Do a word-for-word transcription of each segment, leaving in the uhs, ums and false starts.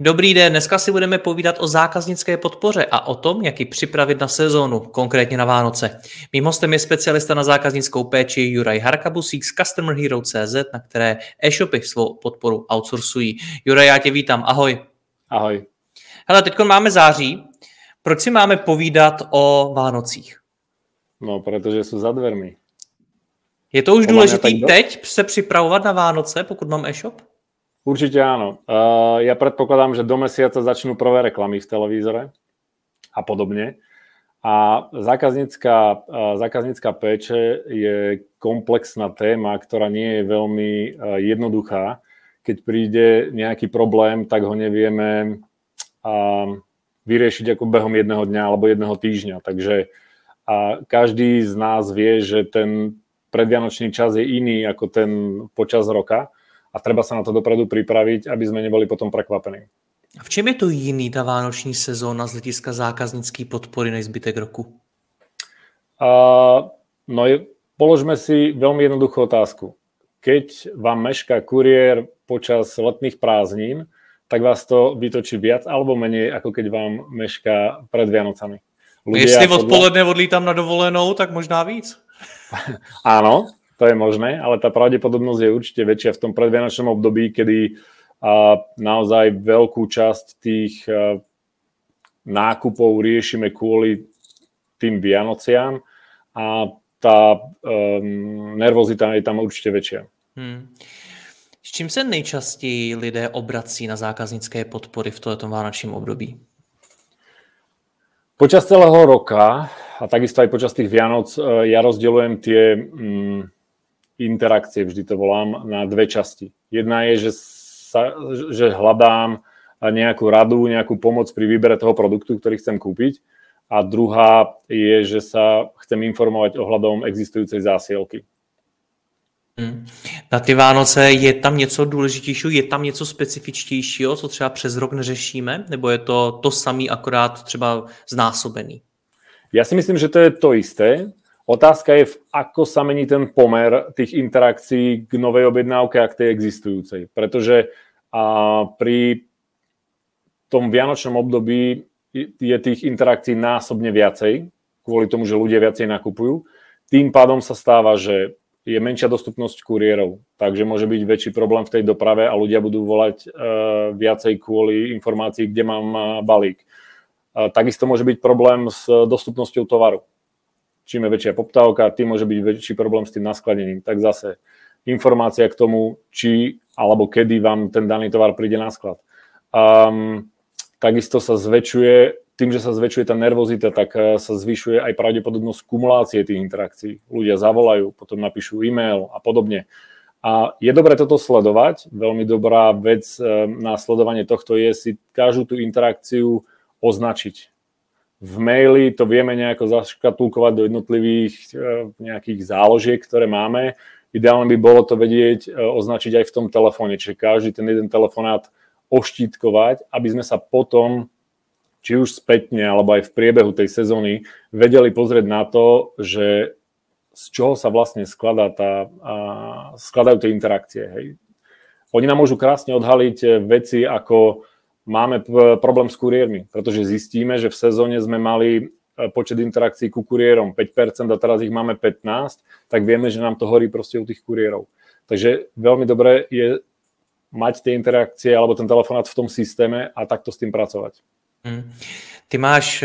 Dobrý den, dneska si budeme povídat o zákaznické podpoře a o tom, jak ji připravit na sezónu, konkrétně na Vánoce. Mým hostem je specialista na zákaznickou péči Juraj Harkabusík z Customer Hero tečka cé zet, na které e-shopy svou podporu outsourcují. Juraj, já tě vítám, ahoj. Ahoj. Hele, teď máme září, proč si máme povídat o Vánocích? No, protože jsou za dveřmi. Je to už důležité teď se připravovat na Vánoce, pokud mám e-shop? Určite áno. Uh, ja predpokladám, že do mesiaca začnú prvé reklamy v televízore a podobne. A zákaznická, uh, zákaznická péče je komplexná téma, ktorá nie je veľmi uh, jednoduchá. Keď príde nejaký problém, tak ho nevieme uh, vyriešiť ako behom jedného dňa alebo jedného týždňa. Takže uh, každý z nás vie, že ten predvianočný čas je iný ako ten počas roka. A treba sa na to dopredu pripraviť, aby sme neboli potom prekvapení. A v čem je to jiný tá vánoční sezóna z hlediska zákaznické podpory než zbytek roku? Uh, no je, položme si veľmi jednoduchú otázku. Keď vám mešká kuriér počas letných prázdnin, tak vás to vytočí viac alebo menej, ako keď vám mešká pred Vianocami. Ľudia, jestli odpoledne odlítám na dovolenou, tak možná víc. Áno. To je možné, ale tá pravdepodobnosť je určite väčšia v tom predvianočnom období, kedy a, naozaj veľkú časť tých a, nákupov riešime kvôli tým Vianociam a tá um, nervozita je tam určite väčšia. Hmm. S čím sa nejčastěji lidé obrací na zákaznické podpory v tomto vánočním období? Počas celého roka a takisto aj počas tých Vianoc ja rozdeľujem tie... Mm, interakcie, vždy to volám, na dve časti. Jedna je, že, sa, že hľadám nejakú radu, nejakú pomoc pri výbere toho produktu, ktorý chcem kúpiť. A druhá je, že sa chcem informovať ohľadom existujúcej zásielky. Na ty Vánoce je tam něco důležitějšího, je tam něco specifičtějšího, co třeba přes rok neřešíme? Nebo je to to samý, akorát třeba znásobený? Ja si myslím, že to je to isté. Otázka je, ako sa mení ten pomer tých interakcií k novej objednávke a k tej existujúcej. Pretože a, pri tom vianočnom období je tých interakcií násobne viacej, kvôli tomu, že ľudia viacej nakupujú. Tým pádom sa stáva, že je menšia dostupnosť kuriérov, takže môže byť väčší problém v tej doprave a ľudia budú volať e, viacej kvôli informácií, kde mám balík. E, takisto môže byť problém s dostupnosťou tovaru. Čím je väčšia poptávka, tým môže byť väčší problém s tým naskladením. Tak zase informácia k tomu, či alebo kedy vám ten daný tovar príde na sklad. Um, takisto sa zväčšuje, tým, že sa zväčšuje tá nervozita, tak sa zvyšuje aj pravdepodobnosť kumulácie tých interakcií. Ľudia zavolajú, potom napíšu e-mail a podobne. A je dobré toto sledovať. Veľmi dobrá vec na sledovanie tohto je si každú tú interakciu označiť. V maili to vieme nejako zaškatulkovať do jednotlivých nejakých záložiek, ktoré máme. Ideálne by bolo to vedieť označiť aj v tom telefóne, čiže každý ten jeden telefonát oštítkovať, aby sme sa potom, či už spätne, alebo aj v priebehu tej sezóny, vedeli pozrieť na to, že z čoho sa vlastne skladá tá, a skladajú tie interakcie. Hej. Oni nám môžu krásne odhaliť veci ako... Máme problém s kuriérmi, pretože zistíme, že v sezóne sme mali počet interakcií ku kuriérom päť percent a teraz ich máme pätnásť, tak vieme, že nám to horí proste u tých kuriérov. Takže veľmi dobré je mať tie interakcie alebo ten telefonát v tom systéme a takto s tým pracovať. Hmm. Ty máš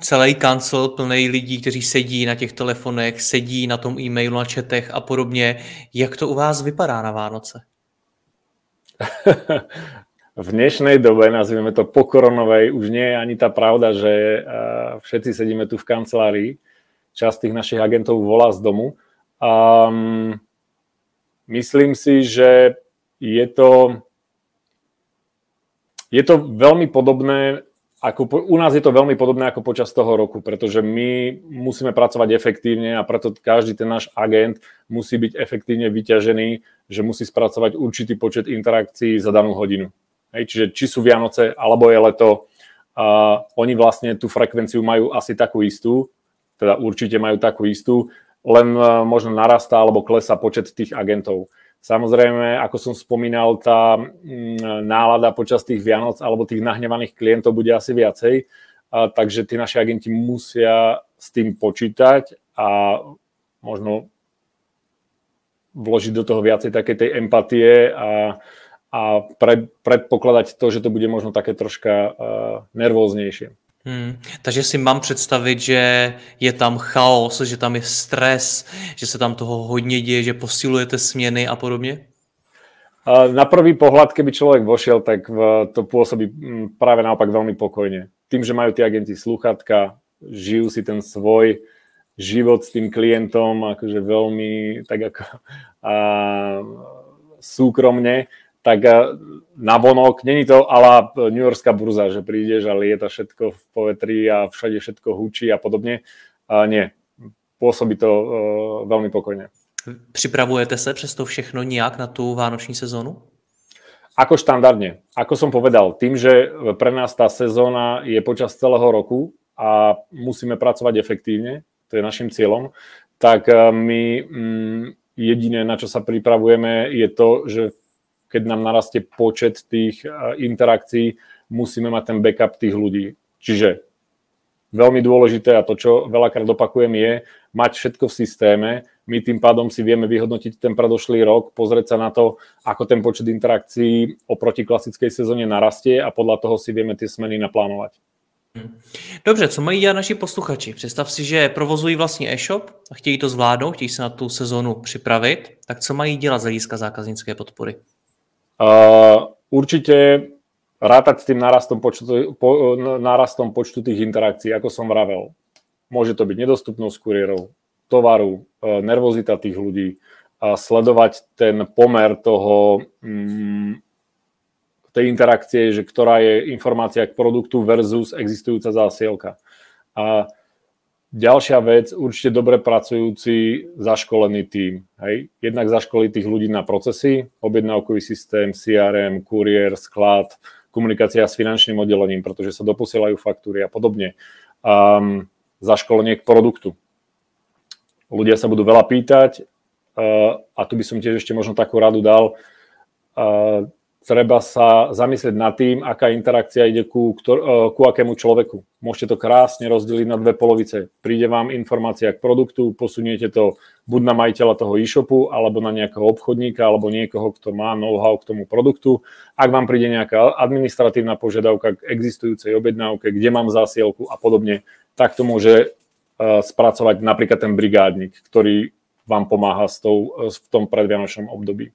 celý kancel plný lidí, kteří sedí na těch telefonech, sedí na tom e-mailu, na chatech a podobně. Jak to u vás vypadá na Vánoce? V dnešnej dobe, nazvime to po koronovej, už nie je ani tá pravda, že všetci sedíme tu v kancelárii. Časť tých našich agentov volá z domu Um, myslím si, že je to, je to veľmi podobné, ako po, u nás je to veľmi podobné ako počas toho roku, pretože my musíme pracovať efektívne a preto každý ten náš agent musí byť efektívne vyťažený, že musí spracovať určitý počet interakcií za danú hodinu. Hej, čiže či sú Vianoce, alebo je leto, a oni vlastne tú frekvenciu majú asi takú istú, teda určite majú takú istú, len možno narastá alebo klesá počet tých agentov. Samozrejme, ako som spomínal, tá nálada počas tých Vianoc alebo tých nahnevaných klientov bude asi viacej, a takže tí naši agenti musia s tým počítať a možno vložiť do toho viacej takej tej empatie a, a pre, predpokladať to, že to bude možno také troška nervóznejšie. Hmm. Takže si mám představit, že je tam chaos, že tam je stres, že se tam toho hodně děje, že posilujete směny a podobně? Na prvý pohled, keby člověk vošel, tak to působí právě naopak velmi pokojně. Tím, že mají ty agenti sluchátka, žijí si ten svoj život s tím klientom, akože velmi tak jako súkromně, tak navonok, není to ala New Yorkská burza, že prídeš a lieta všetko v povetri a všade všetko hučí a podobně. A nie, působí to uh, velmi pokojně. Připravujete se přesto všechno nějak na tu vánoční sezónu? Ako štandardně. Ako som povedal, tím, že pre nás tá sezóna je počas celého roku a musíme pracovať efektívne, to je naším cieľom, tak my mm, jediné, na čo sa pripravujeme, je to, že keď nám narastie počet tých interakcií, musíme mať ten backup tých ľudí. Čiže veľmi dôležité, a to, čo veľakrát opakujem, je mať všetko v systéme. My tým pádom si vieme vyhodnotiť ten predošlý rok, pozrieť sa na to, ako ten počet interakcií oproti klasickej sezóne narastie a podľa toho si vieme tie smeny naplánovať. Dobře, co mají dělat naši posluchači? Představ si, že provozují vlastní e-shop a chtějí to zvládnout, chtějí se na tu sezónu připravit. Tak co mají dělat z hlediska zákaznické podpory? Uh, určite rátať s tým nárastom počtu, po, nárastom počtu tých interakcií, ako som vravel. Môže to byť nedostupnosť kuriérov, tovaru, uh, nervozita tých ľudí, uh, sledovať ten pomer toho, um, tej interakcie, že ktorá je informácia k produktu versus existujúca zásielka. A ďalšia vec, určite dobre pracujúci zaškolený tím. Hej? Jednak zaškolí tých ľudí na procesy, objednávkový systém, C R M, kuriér, sklad, komunikácia s finančným oddelením, pretože sa doposielajú faktúry a podobne. Um, zaškolenie k produktu. Ľudia sa budú veľa pýtať uh, a tu by som tiež ešte možno takú radu dal. Uh, treba sa zamyslieť nad tým, aká interakcia ide ku, ktor- ku akému človeku. Môžete to krásne rozdeliť na dve polovice. Príde vám informácia k produktu, posuniete to buď na majiteľa toho e-shopu, alebo na nejakého obchodníka, alebo niekoho, kto má know-how k tomu produktu. Ak vám príde nejaká administratívna požiadavka k existujúcej objednávke, kde mám zásielku a podobne, tak to môže spracovať napríklad ten brigádnik, ktorý vám pomáha s tou, v tom predvianočnom období.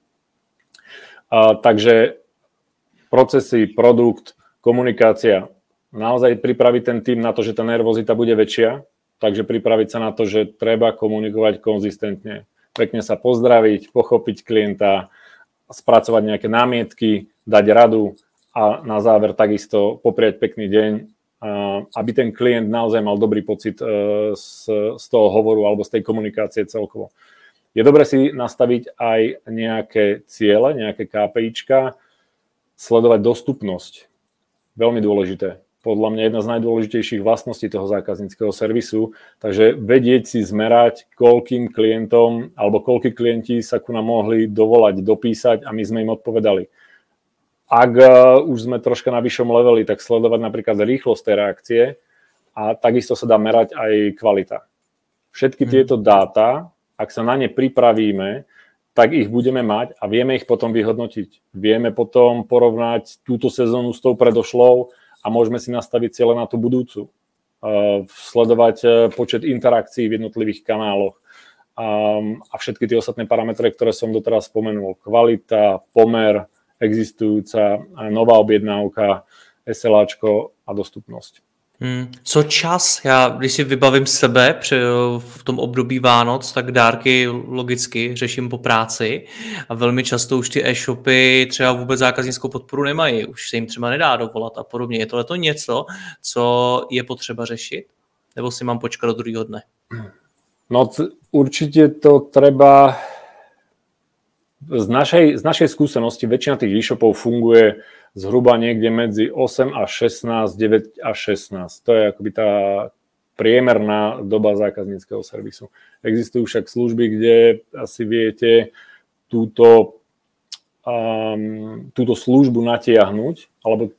Uh, takže procesy, produkt, komunikácia. Naozaj pripraviť ten tým na to, že tá nervozita bude väčšia, takže pripraviť sa na to, že treba komunikovať konzistentne. Pekne sa pozdraviť, pochopiť klienta, spracovať nejaké námietky, dať radu a na záver takisto popriať pekný deň, uh, aby ten klient naozaj mal dobrý pocit uh, z, z toho hovoru alebo z tej komunikácie celkovo. Je dobré si nastaviť aj nejaké ciele, nejaké KPIčka, sledovať dostupnosť. Veľmi dôležité. Podľa mňa jedna z najdôležitejších vlastností toho zákazníckeho servisu. Takže vedieť si zmerať, koľkým klientom alebo koľkí klienti sa ku nám mohli dovolať, dopísať a my sme im odpovedali. Ak už sme troška na vyššom leveli, tak sledovať napríklad rýchlosť tej reakcie a takisto sa dá merať aj kvalita. Všetky tieto dáta, ak sa na ne pripravíme, tak ich budeme mať a vieme ich potom vyhodnotiť. Vieme potom porovnať túto sezónu s tou predošlou a môžeme si nastaviť cieľe na tú budúcu. Uh, sledovať počet interakcií v jednotlivých kanáloch um, a všetky tie ostatné parametre, ktoré som doteraz spomenul. Kvalita, pomer, existujúca, nová objednávka, SLAčko a dostupnosť. Hmm. Co čas? Já, když si vybavím sebe při, v tom období Vánoc, tak dárky logicky řeším po práci a velmi často už ty e-shopy třeba vůbec zákaznickou podporu nemají, už se jim třeba nedá dovolat a podobně. Je tohle to něco, co je potřeba řešit? Nebo si mám počkat do druhého dne? No určite to treba... Z našej, z našej skúsenosti väčšina tých e-shopov funguje zhruba niekde medzi osem a šestnásť, deväť a šestnásť. To je akoby tá priemerná doba zákazníckeho servisu. Existujú však služby, kde asi viete túto, um, túto službu natiahnuť, alebo uh,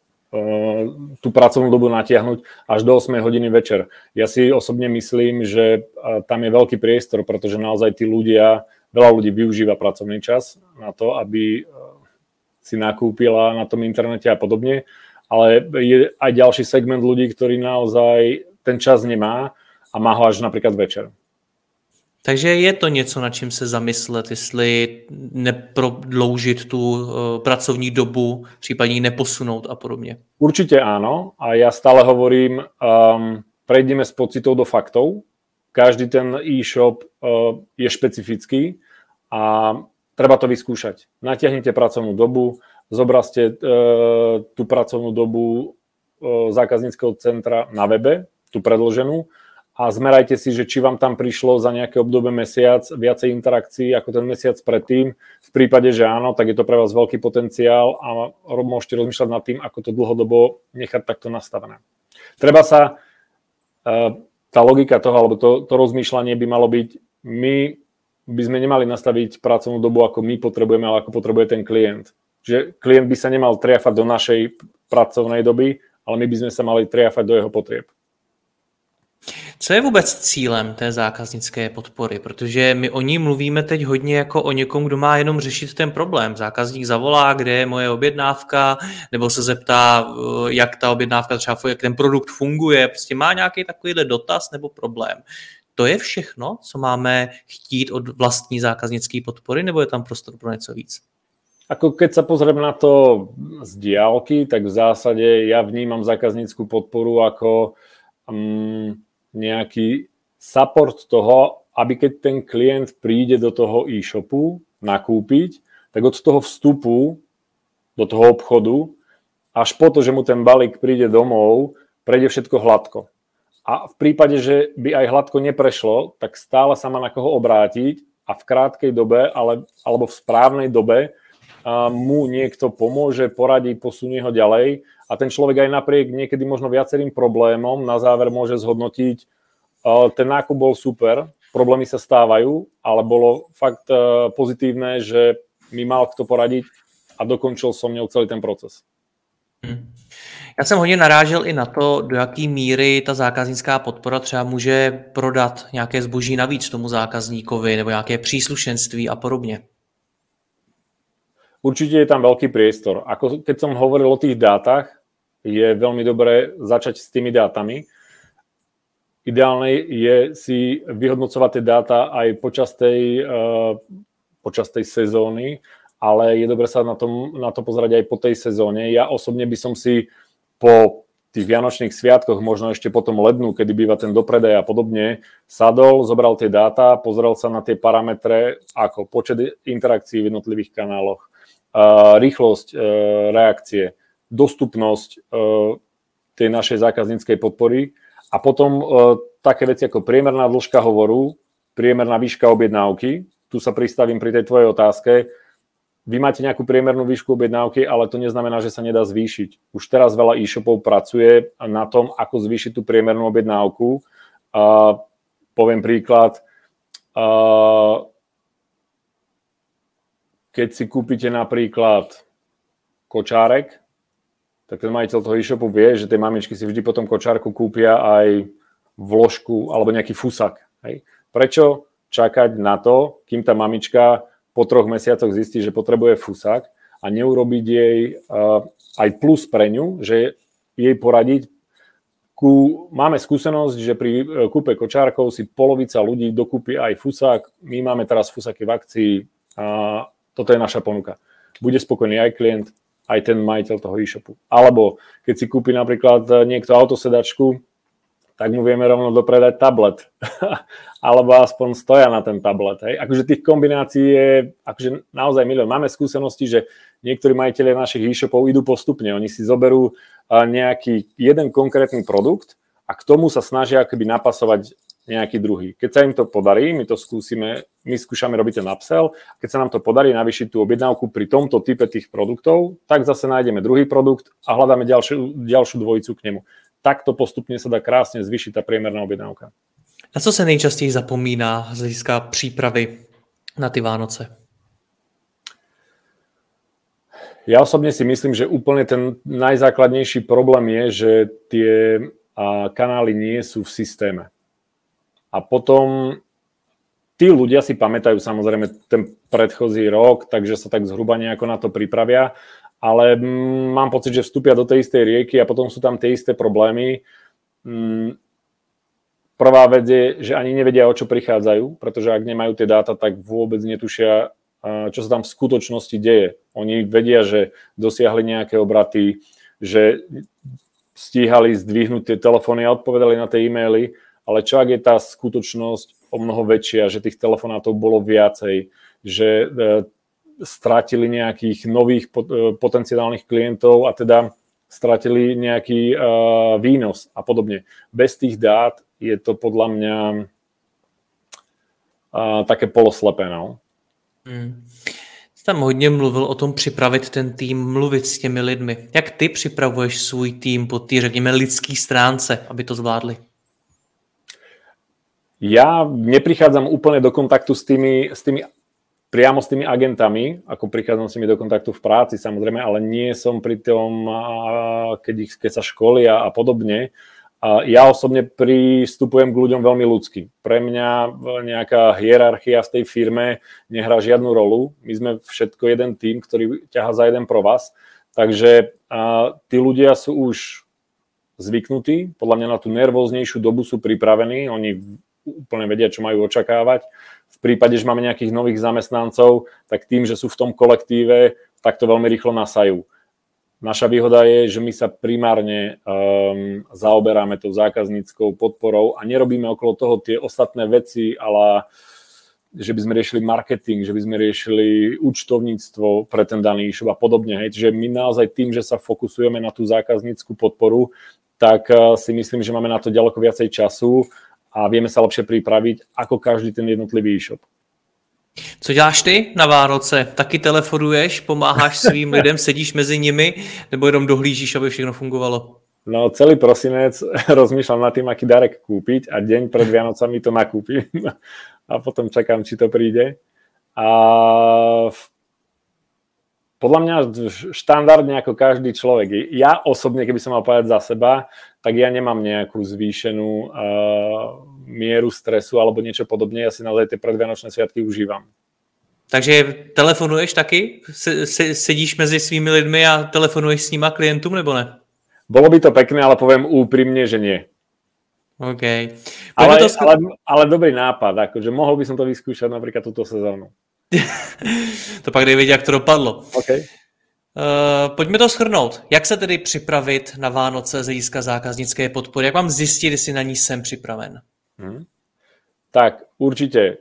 tú pracovnú dobu natiahnuť až do osem hodiny večer. Ja si osobne myslím, že uh, tam je veľký priestor, pretože naozaj tí ľudia... Veľa ľudí využíva pracovný čas na to, aby si nakúpila na tom internete a podobne, ale je aj ďalší segment ľudí, ktorí naozaj ten čas nemá a má ho až napríklad večer. Takže je to něco, na čím se zamyslet, jestli neprodloužit tu pracovní dobu, případně ji neposunout a podobně. Určite áno a ja stále hovorím, um, prejdeme z pocitov do faktov. Každý ten e-shop je špecifický a treba to vyskúšať. Natiahnite pracovnú dobu, zobrazte tú pracovnú dobu zákazníckeho centra na webe, tú predĺženú, a zmerajte si, že či vám tam prišlo za nejaké obdobie mesiac viacej interakcií ako ten mesiac predtým. V prípade, že áno, tak je to pre vás veľký potenciál a môžete rozmýšľať nad tým, ako to dlhodobo nechať takto nastavené. Treba sa... Tá logika toho, alebo to, to rozmýšľanie by malo byť, my by sme nemali nastaviť pracovnú dobu, ako my potrebujeme, ale ako potrebuje ten klient. Čiže klient by sa nemal triafať do našej pracovnej doby, ale my by sme sa mali triafať do jeho potrieb. Co je vůbec cílem té zákaznické podpory? Protože my o ní mluvíme teď hodně jako o někom, kdo má jenom řešit ten problém. Zákazník zavolá, kde je moje objednávka, nebo se zeptá, jak ta objednávka třeba, jak ten produkt funguje. Prostě má nějaký takovýhle dotaz nebo problém. To je všechno, co máme chtít od vlastní zákaznické podpory, nebo je tam prostor pro něco víc? Ako keď sa pozriem na to z diaľky, tak v zásade ja vnímam zákaznícku podporu ako... Um, nejaký support toho, aby keď ten klient príde do toho e-shopu nakúpiť, tak od toho vstupu do toho obchodu až po to, že mu ten balík príde domov, prejde všetko hladko. A v prípade, že by aj hladko neprešlo, tak stále sa má na koho obrátiť a v krátkej dobe ale, alebo v správnej dobe a mu niekto pomôže, poradí, posunie ho ďalej a ten človek aj napriek niekedy možno viacerým problémom na záver môže zhodnotiť, ten nákup bol super, problémy sa stávajú, ale bolo fakt pozitívne, že mi mal kto poradiť a dokončil som mnou celý ten proces. Hmm. Já jsem hodně narážel i na to, do jaké míry ta zákaznická podpora třeba může prodat nějaké zboží navíc tomu zákazníkovi nebo nějaké příslušenství a podobně. Určite je tam veľký priestor. Ako keď som hovoril o tých dátach, je veľmi dobré začať s tými dátami. Ideálne je si vyhodnocovať tie dáta aj počas tej, uh, počas tej sezóny, ale je dobré sa na, tom, na to pozerať aj po tej sezóne. Ja osobne by som si po tých vianočných sviatkoch, možno ešte potom lednu, kedy býva ten dopredaj a podobne, sadol, zobral tie dáta, pozrel sa na tie parametre, ako počet interakcií v jednotlivých kanáloch, rýchlosť reakcie, dostupnosť tej našej zákazníckej podpory a potom také veci ako priemerná dĺžka hovoru, priemerná výška objednávky. Tu sa pristavím pri tej tvojej otázke. Vy máte nejakú priemernú výšku objednávky, ale to neznamená, že sa nedá zvýšiť. Už teraz veľa e-shopov pracuje na tom, ako zvýšiť tú priemernú objednávku. Uh, poviem príklad. Uh, keď si kúpite napríklad kočárek, tak ten majiteľ toho e-shopu vie, že tie mamičky si vždy po tom kočárku kúpia aj vložku alebo nejaký fusak. Hej. Prečo čakať na to, kým tá mamička po troch mesiacoch zistí, že potrebuje fusák a neurobiť jej uh, aj plus pre ňu, že jej poradiť. Ku, máme skúsenosť, že pri kúpe kočárkov si polovica ľudí dokúpi aj fusák. My máme teraz fusáky v akcii a toto je naša ponuka. Bude spokojný aj klient, aj ten majiteľ toho e-shopu. Alebo keď si kúpi napríklad niekto autosedačku, tak mu vieme rovno dopredať tablet. Alebo aspoň stoja na ten tablet. Hej. Akože tých kombinácií je akože naozaj milión. Máme skúsenosti, že niektorí majitelia našich e-shopov idú postupne. Oni si zoberú nejaký jeden konkrétny produkt a k tomu sa snažia akoby napasovať nejaký druhý. Keď sa im to podarí, my to skúsime, my skúšame robiť ten upsell, keď sa nám to podarí navýšiť tú objednávku pri tomto type tých produktov, tak zase nájdeme druhý produkt a hľadáme ďalšiu, ďalšiu dvojicu k nemu. Takto postupne sa dá krásne zvýšiť tá priemerná objednávka. Na co se nejčastěji zapomíná z hlediska přípravy na ty Vánoce? Ja osobne si myslím, že úplne ten najzákladnejší problém je, že tie kanály nie sú v systéme. A potom tí ľudia si pamätajú samozrejme ten predchozí rok, takže sa tak zhruba nejako na to pripravia, ale mám pocit, že vstúpia do tej istej rieky a potom sú tam tie isté problémy. Prvá vec je, že ani nevedia, o čo prichádzajú, pretože ak nemajú tie dáta, tak vôbec netušia, čo sa tam v skutočnosti deje. Oni vedia, že dosiahli nejaké obraty, že stíhali zdvihnúť tie telefóny a odpovedali na tie e-maily, ale čo ak je tá skutočnosť o mnoho väčšia, že tých telefonátov bolo viacej, že e, strátili nejakých nových pot, e, potenciálnych klientov a teda strátili nejaký e, výnos a podobne. Bez tých dát je to podľa mňa e, také poloslepé. No? Hmm. Jsi tam hodně mluvil o tom připravit ten tým, mluvit s těmi lidmi. Jak ty připravuješ svůj tým po té, řekněme, lidské stránce, aby to zvládli? Ja neprichádzam úplne do kontaktu s tými, s tými, priamo s tými agentami, ako prichádzam s nimi do kontaktu v práci samozrejme, ale nie som pri tom, keď, ich, keď sa školia a podobne. Ja osobne pristupujem k ľuďom veľmi ľudsky. Pre mňa nejaká hierarchia v tej firme nehrá žiadnu rolu. My sme všetko jeden tým, ktorý ťahá za jeden pro vás. Takže tí ľudia sú už zvyknutí, podľa mňa na tú nervóznejšiu dobu sú pripravení, oni úplne vedia, čo majú očakávať. V prípade, že máme nejakých nových zamestnancov, tak tým, že sú v tom kolektíve, tak to veľmi rýchlo nasajú. Naša výhoda je, že my sa primárne um, zaoberáme tou zákazníckou podporou a nerobíme okolo toho tie ostatné veci, ale že by sme riešili marketing, že by sme riešili účtovníctvo pre ten daný e-shop a podobne. Hej. Čiže my naozaj tým, že sa fokusujeme na tú zákaznícku podporu, tak uh, si myslím, že máme na to ďaleko viacej času a vieme sa lepšie pripraviť ako každý ten jednotlivý e-shop. Co děláš ty na Vánoce? Taky telefonuješ, pomáháš svým lidem, sedíš mezi nimi nebo jenom dohlížíš, aby všechno fungovalo? No celý prosinec rozmýšľam nad tým, aký darek kúpiť a deň pred Vianocami to nakúpim a potom čakám, či to príde. A podľa mňa štandardne ako každý človek. Ja osobne, keby som mal povedať za seba, tak ja nemám nejakú zvýšenú uh, mieru stresu alebo niečo podobne. Ja si naozaj tie predvianočné sviatky užívam. Takže telefonuješ taky? Se, se, sedíš mezi svými lidmi a telefonuješ s nimi klientům, nebo ne? Bolo by to pekné, ale poviem úprimne, že nie. OK. Ale, to... ale, ale dobrý nápad. Akože mohol by som to vyskúšať napríklad túto sezónu. To pak dej vědět, jak to dopadlo. Okay. Uh, pojďme to shrnout. Jak se tedy připravit na Vánoce z hlediska zákaznické podpory? Jak mám zjistit, jestli na ní jsem připraven? Hmm. Tak určitě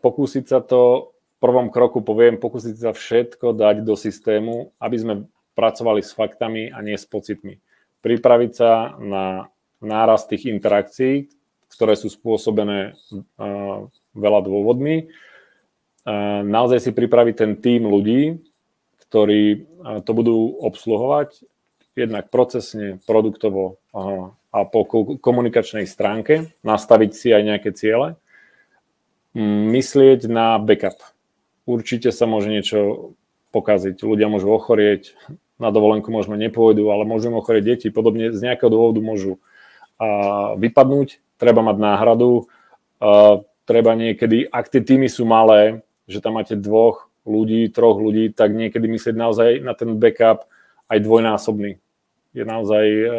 pokusit se to v prvom kroku, poviem, pokusit se všetko dať do systému, aby jsme pracovali s faktami a nie s pocitmi. Pripraviť sa na nárast tých interakcií, ktoré sú spôsobené uh, veľa dôvodmi. Naozaj si pripraviť ten tím ľudí, ktorí to budú obsluhovať jednak procesne, produktovo a po komunikačnej stránke, nastaviť si aj nejaké ciele, myslieť na backup. Určite sa môže niečo pokaziť, ľudia môžu ochorieť, na dovolenku možno nepôjdu, ale môžu ochorieť deti, podobne z nejakého dôvodu môžu vypadnúť, treba mať náhradu, treba niekedy, ak tie týmy sú malé, že tam máte dvoch ľudí, troch ľudí, tak niekedy myslieť naozaj na ten backup aj dvojnásobný. Je naozaj uh,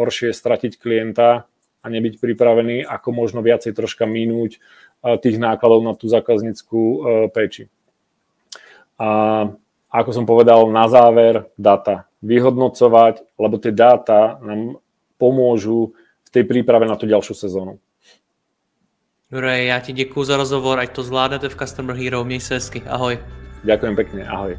horšie stratiť klienta a nebyť pripravený, ako možno viacej troška minúť uh, tých nákladov na tú zákaznícku uh, péči. A ako som povedal, na záver data. Vyhodnocovať, lebo tie dáta nám pomôžu v tej príprave na tú ďalšiu sezónu. Juraj, já ti děkuju za rozhovor, ať to zvládnete v Customer Hero, měj se hezky, ahoj. Ďakujem pekne, ahoj.